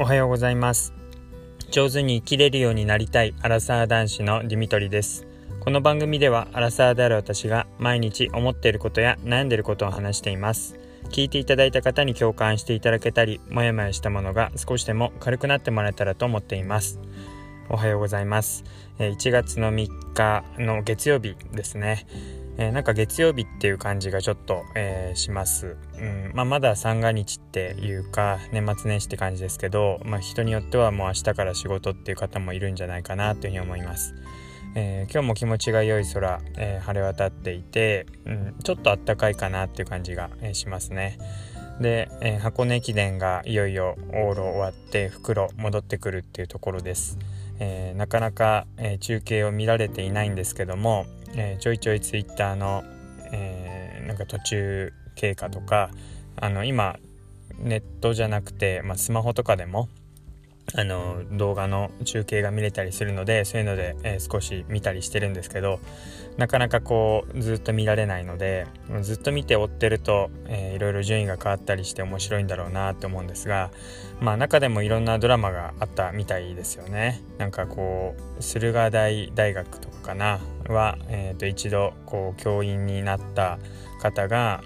おはようございます。上手に生きれるようになりたいアラサー男子のディミトリです。この番組ではアラサーである私が毎日思っていることや悩んでいることを話しています。聞いていただいた方に共感していただけたり、もやもやしたものが少しでも軽くなってもらえたらと思っています。おはようございます。1月の3日の月曜日ですね。なんか月曜日っていう感じがちょっと、します、まだ三が日っていうか年末年始って感じですけど、人によってはもう明日から仕事っていう方もいるんじゃないかなというふうに思います。今日も気持ちが良い空、晴れ渡っていて、ちょっと暖かいかなっていう感じが、しますね。で、箱根駅伝がいよいよ往路終わって復路戻ってくるっていうところです。なかなか、中継を見られていないんですけども、ちょいちょいツイッターの、なんか途中経過とか、今ネットじゃなくて、スマホとかでも動画の中継が見れたりするので、そういうので、少し見たりしてるんですけど、なかなかこうずっと見られないので、ずっと見て追ってると、いろいろ順位が変わったりして面白いんだろうなと思うんですが、中でもいろんなドラマがあったみたいですよね。なんかこう駿河台大学とかかなは、一度こう教員になった方が、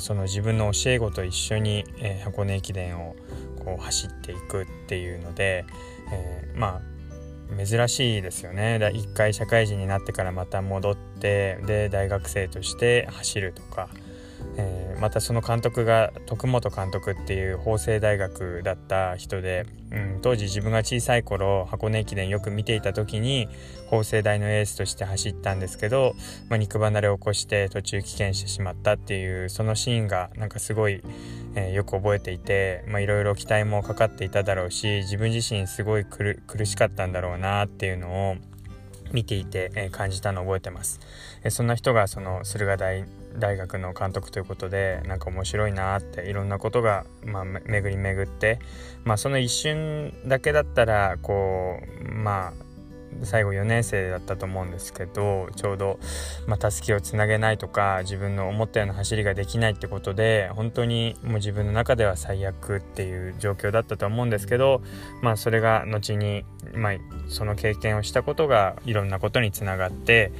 その自分の教え子と一緒に、箱根駅伝を走っていくっていうので、珍しいですよね。一回社会人になってからまた戻って、で大学生として走るとか、またその監督が徳本監督っていう法政大学だった人で、当時自分が小さい頃箱根駅伝よく見ていた時に法政大のエースとして走ったんですけど、肉離れを起こして途中棄権してしまったっていうそのシーンがなんかすごい、よく覚えていて、いろいろ期待もかかっていただろうし、自分自身すごい苦しかったんだろうなっていうのを見ていて、感じたのを覚えてます。そんな人がその駿河台大学の監督ということで、なんか面白いなって、いろんなことが、巡り巡って、その一瞬だけだったらこう、最後4年生だったと思うんですけど、ちょうどたすきをつなげないとか、自分の思ったような走りができないってことで、本当にもう自分の中では最悪っていう状況だったと思うんですけど、それが後に、その経験をしたことがいろんなことにつながって、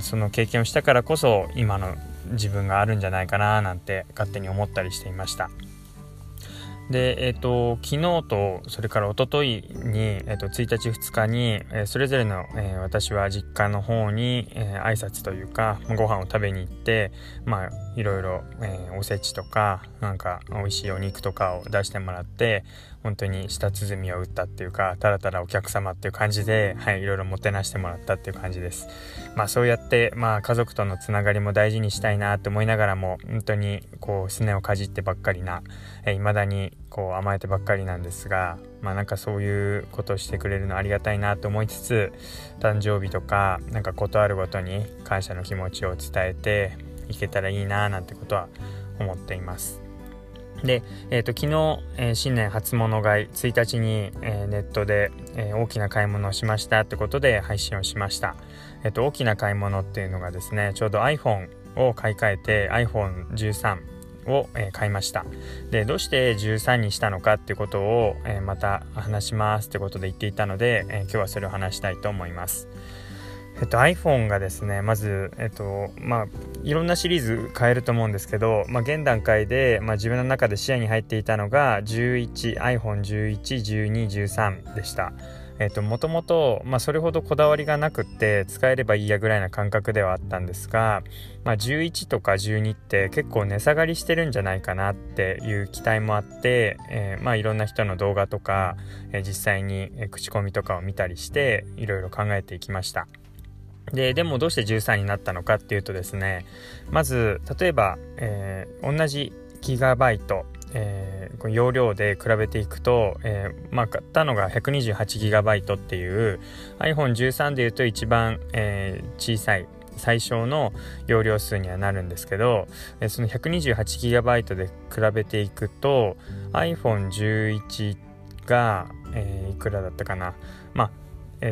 その経験をしたからこそ今の自分があるんじゃないかななんて勝手に思ったりしていました。で、昨日とそれから一昨日に、1日2日に、それぞれの、私は実家の方に、挨拶というかご飯を食べに行って、いろいろ、おせちとかなんかおいしいお肉とかを出してもらって、本当に舌鼓を打ったっていうか、ただただお客様っていう感じで、いろいろもてなしてもらったっていう感じです。そうやって、家族とのつながりも大事にしたいなって思いながらも、本当にこうすねをかじってばっかりな、未だにこう甘えてばっかりなんですが、なんかそういうことをしてくれるのありがたいなと思いつつ、誕生日とかなんかことあるごとに感謝の気持ちを伝えていけたらいいななんてことは思っています。で、昨日、新年初物買い、1日に、ネットで、大きな買い物をしましたってことで配信をしました。大きな買い物っていうのがですね、ちょうど iPhone を買い替えて iPhone13 を、買いました。で、どうして13にしたのかってことを、また話しますってことで言っていたので、今日はそれを話したいと思います。iPhone がですね、まず、いろんなシリーズ変えると思うんですけど、現段階で、自分の中で視野に入っていたのが11、iPhone11、12、13でした。もともとそれほどこだわりがなくって使えればいいやぐらいな感覚ではあったんですが、11とか12って結構値下がりしてるんじゃないかなっていう期待もあって、いろんな人の動画とか、実際に口コミとかを見たりしていろいろ考えていきました。でもどうして13になったのかっていうとですね、まず例えば、同じギガバイト、容量で比べていくと、買ったのが 128GB っていう iPhone13 でいうと一番、小さい最小の容量数にはなるんですけど、その 128GB で比べていくと iPhone11 が、いくらだったかな、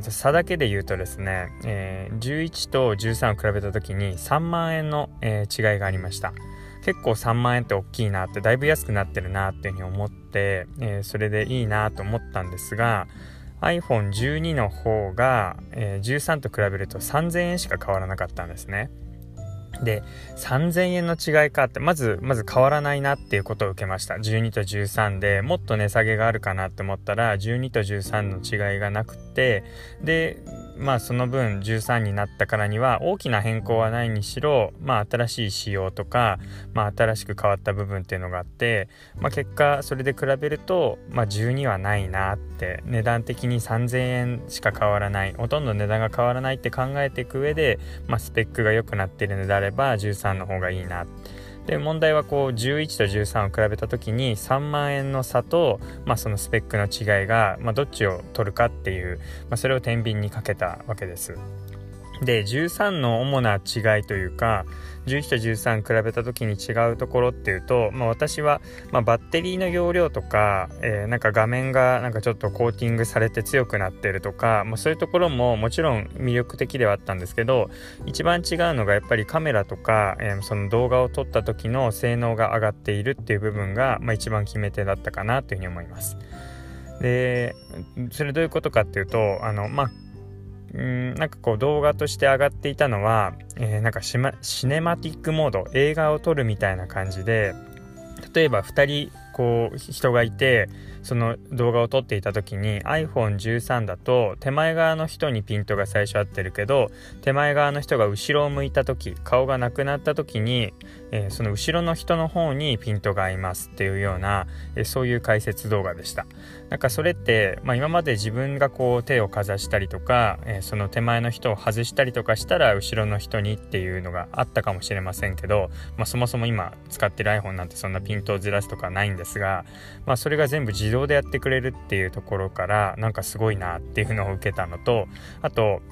差だけで言うとですね、11と13を比べた時に3万円の、違いがありました。結構3万円って大きいなって、だいぶ安くなってるなっていうふうに思って、それでいいなと思ったんですが、iPhone12 の方が、13と比べると3000円しか変わらなかったんですね。で、3000円の違いかって、まず変わらないなっていうことを受けました。12と13でもっと値下げがあるかなって思ったら、12と13の違いがなくて、でその分13になったからには大きな変更はないにしろ、新しい仕様とか、新しく変わった部分っていうのがあって、結果それで比べると、12はないなって、値段的に3000円しか変わらない、ほとんど値段が変わらないって考えていく上で、スペックが良くなっているのであれば13の方がいいなって。で、問題はこう11と13を比べた時に3万円の差と、そのスペックの違いが、どっちを取るかっていう、それを天秤にかけたわけです。で、13の主な違いというか、11と13比べた時に違うところっていうと、私は、バッテリーの容量とか、画面がちょっとコーティングされて強くなってるとか、そういうところももちろん魅力的ではあったんですけど、一番違うのがやっぱりカメラとか、その動画を撮った時の性能が上がっているっていう部分が、一番決め手だったかなというふうに思います。で、それどういうことかっていうと、動画として上がっていたのは、シネマティックモード、映画を撮るみたいな感じで、例えば2人こう人がいて、その動画を撮っていた時に iPhone13 だと手前側の人にピントが最初合ってるけど、手前側の人が後ろを向いた時、顔がなくなった時に、その後ろの人の方にピントが合いますっていうような、そういう解説動画でした。それって、今まで自分がこう手をかざしたりとか、その手前の人を外したりとかしたら後ろの人にっていうのがあったかもしれませんけど、そもそも今使ってる iPhone なんてそんなピントをずらすとかないんですが、それが全部自動でやってくれるっていうところから、すごいなっていうのを受けたのと、あと、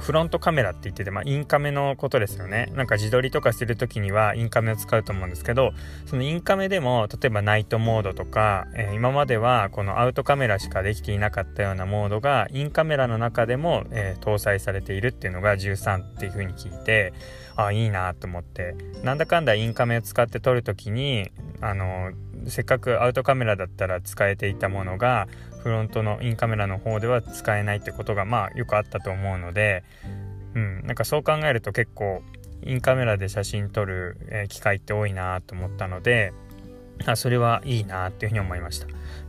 フロントカメラって言ってて、インカメのことですよね。自撮りとかするときにはインカメを使うと思うんですけど、そのインカメでも例えばナイトモードとか、今まではこのアウトカメラしかできていなかったようなモードがインカメラの中でも、搭載されているっていうのが13っていう風に聞いて、いいなと思って、なんだかんだインカメを使って撮るときに、せっかくアウトカメラだったら使えていたものがフロントのインカメラの方では使えないってことがよくあったと思うので、そう考えると結構インカメラで写真撮る機会って多いなと思ったので、それはいいなっていうふうに思いました。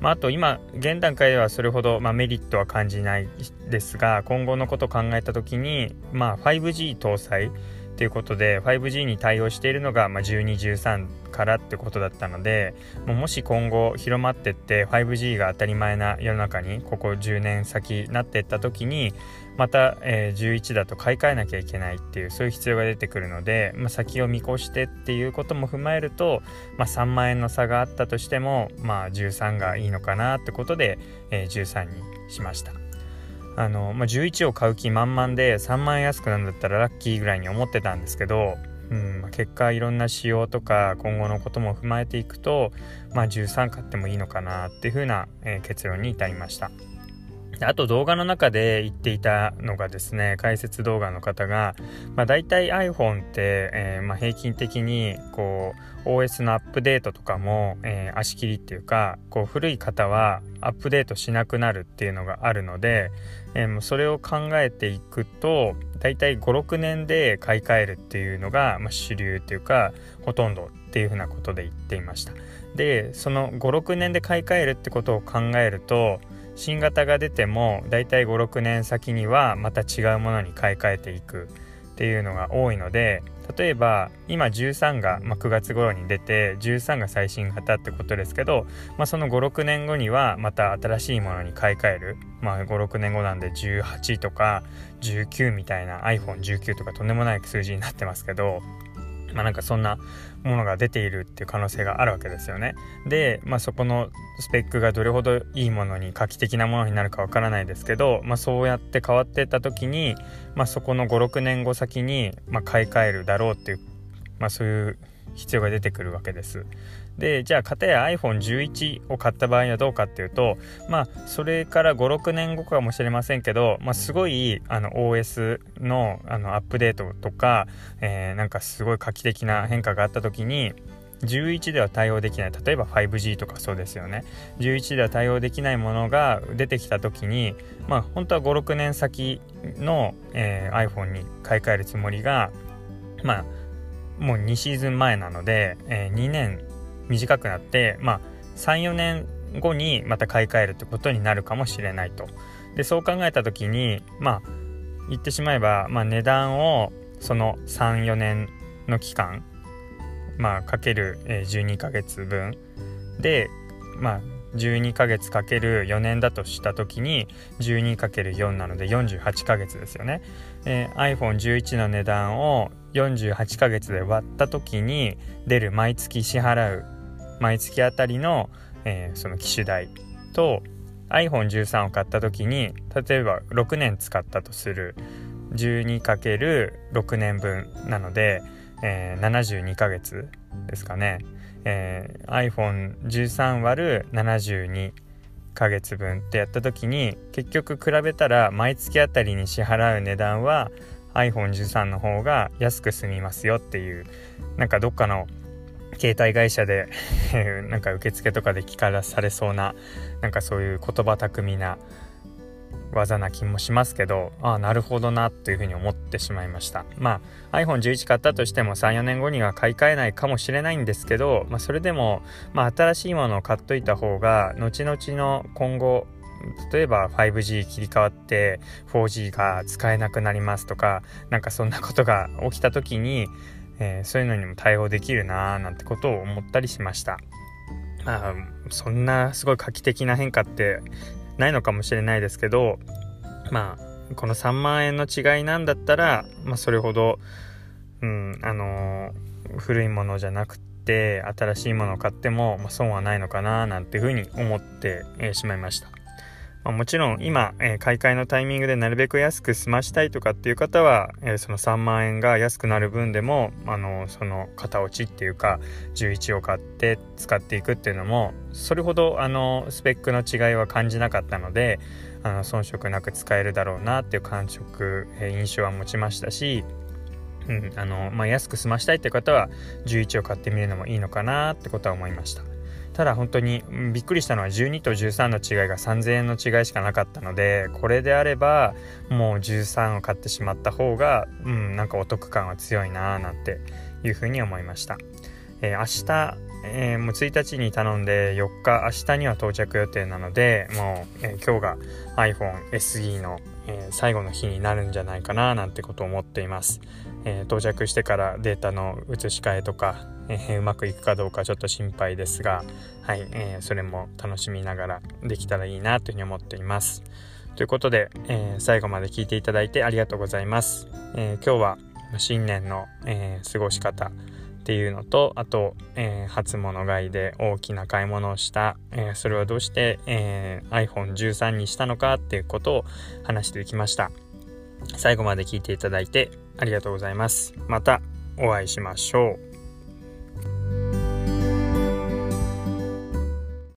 あと今現段階ではそれほど、メリットは感じないですが、今後のことを考えた時に、5G 搭載ということで 5G に対応しているのが、12、13からってことだったので、もし今後広まってって 5G が当たり前な世の中にここ10年先なっていった時に、また、11だと買い替えなきゃいけないっていう、そういう必要が出てくるので、先を見越してっていうことも踏まえると、3万円の差があったとしても、13がいいのかなってことで、13にしました。11を買う気満々で3万円安くなるんだったらラッキーぐらいに思ってたんですけど、結果いろんな仕様とか今後のことも踏まえていくと、13買ってもいいのかなっていう風な、結論に至りました。あと動画の中で言っていたのがですね、解説動画の方が、だいたい iPhone って、平均的にこう OS のアップデートとかも、足切りっていうか、こう古い方はアップデートしなくなるっていうのがあるので、それを考えていくとだいたい 5,6 年で買い替えるっていうのが、主流っていうかほとんどっていうふうなことで言っていました。で、その 5,6 年で買い替えるってことを考えると、新型が出てもだいたい 5,6 年先にはまた違うものに買い替えていくっていうのが多いので、例えば今13が、9月頃に出て13が最新型ってことですけど、その 5,6 年後にはまた新しいものに買い替える、5,6 年後なんで18とか19みたいな、 iPhone19 とかとんでもない数字になってますけど、そんなものが出ているっていう可能性があるわけですよね。で、そこのスペックがどれほどいいものに、画期的なものになるかわからないですけど、そうやって変わっていった時に、そこの 5,6 年後先に、買い替えるだろうっていう、そういう必要が出てくるわけです。で、じゃあ片や iPhone11 を買った場合にはどうかっていうと、それから5、6年後かもしれませんけど、すごいOS の、アップデートとか、なんかすごい画期的な変化があった時に11では対応できない、例えば 5G とかそうですよね。11では対応できないものが出てきた時に、本当は5、6年先の、iPhone に買い替えるつもりが、もう2シーズン前なので、2年短くなって、3、4年後にまた買い替えるってことになるかもしれないと。で、そう考えた時に、言ってしまえば、値段をその3、4年の期間、かける12ヶ月分で、12ヶ月かける4年だとしたときに 12×4 なので48ヶ月ですよね。iPhone11 の値段を48ヶ月で割ったときに出る毎月支払う毎月あたりの、その機種代と iPhone13 を買ったときに例えば6年使ったとする 12×6 年分なので72ヶ月ですかね、iPhone13 割る72ヶ月分ってやった時に結局比べたら毎月あたりに支払う値段は iPhone13 の方が安く済みますよっていう、なんかどっかの携帯会社でなんか受付とかで聞かされそうな、なんかそういう言葉巧みな技な気もしますけど、なるほどなというふうに思ってしまいました。iPhone11 買ったとしても 3,4 年後には買い替えないかもしれないんですけど、それでも、新しいものを買っといた方が後々の今後、例えば 5G 切り替わって 4G が使えなくなりますとか、なんかそんなことが起きた時に、そういうのにも対応できるななんてことを思ったりしました。そんなすごい画期的な変化ってないのかもしれないですけど、この3万円の違いなんだったら、それほど、古いものじゃなくて新しいものを買っても、損はないのかななんていうふうに思って、しまいました。もちろん今、買い替えのタイミングでなるべく安く済ましたいとかっていう方は、その3万円が安くなる分でも、その型落ちっていうか11を買って使っていくっていうのもそれほどスペックの違いは感じなかったので、遜色なく使えるだろうなっていう感触、印象は持ちましたし、安く済ましたいっていう方は11を買ってみるのもいいのかなってことは思いました。ただ本当にびっくりしたのは12と13の違いが3000円の違いしかなかったので、これであればもう13を買ってしまった方が、なんかお得感は強いななんていうふうに思いました。明日、もう1日に頼んで4日明日には到着予定なので、もう、今日が iPhone SE の、最後の日になるんじゃないかななんてことを思っています。到着してからデータの移し替えとかうまくいくかどうかちょっと心配ですが、それも楽しみながらできたらいいなというふうに思っています。ということで、最後まで聞いていただいてありがとうございます。今日は新年の、過ごし方っていうのと、あと、初物買いで大きな買い物をした、それはどうして、iPhone13 にしたのかっていうことを話していきました。最後まで聞いていただいてありがとうございます。またお会いしましょう。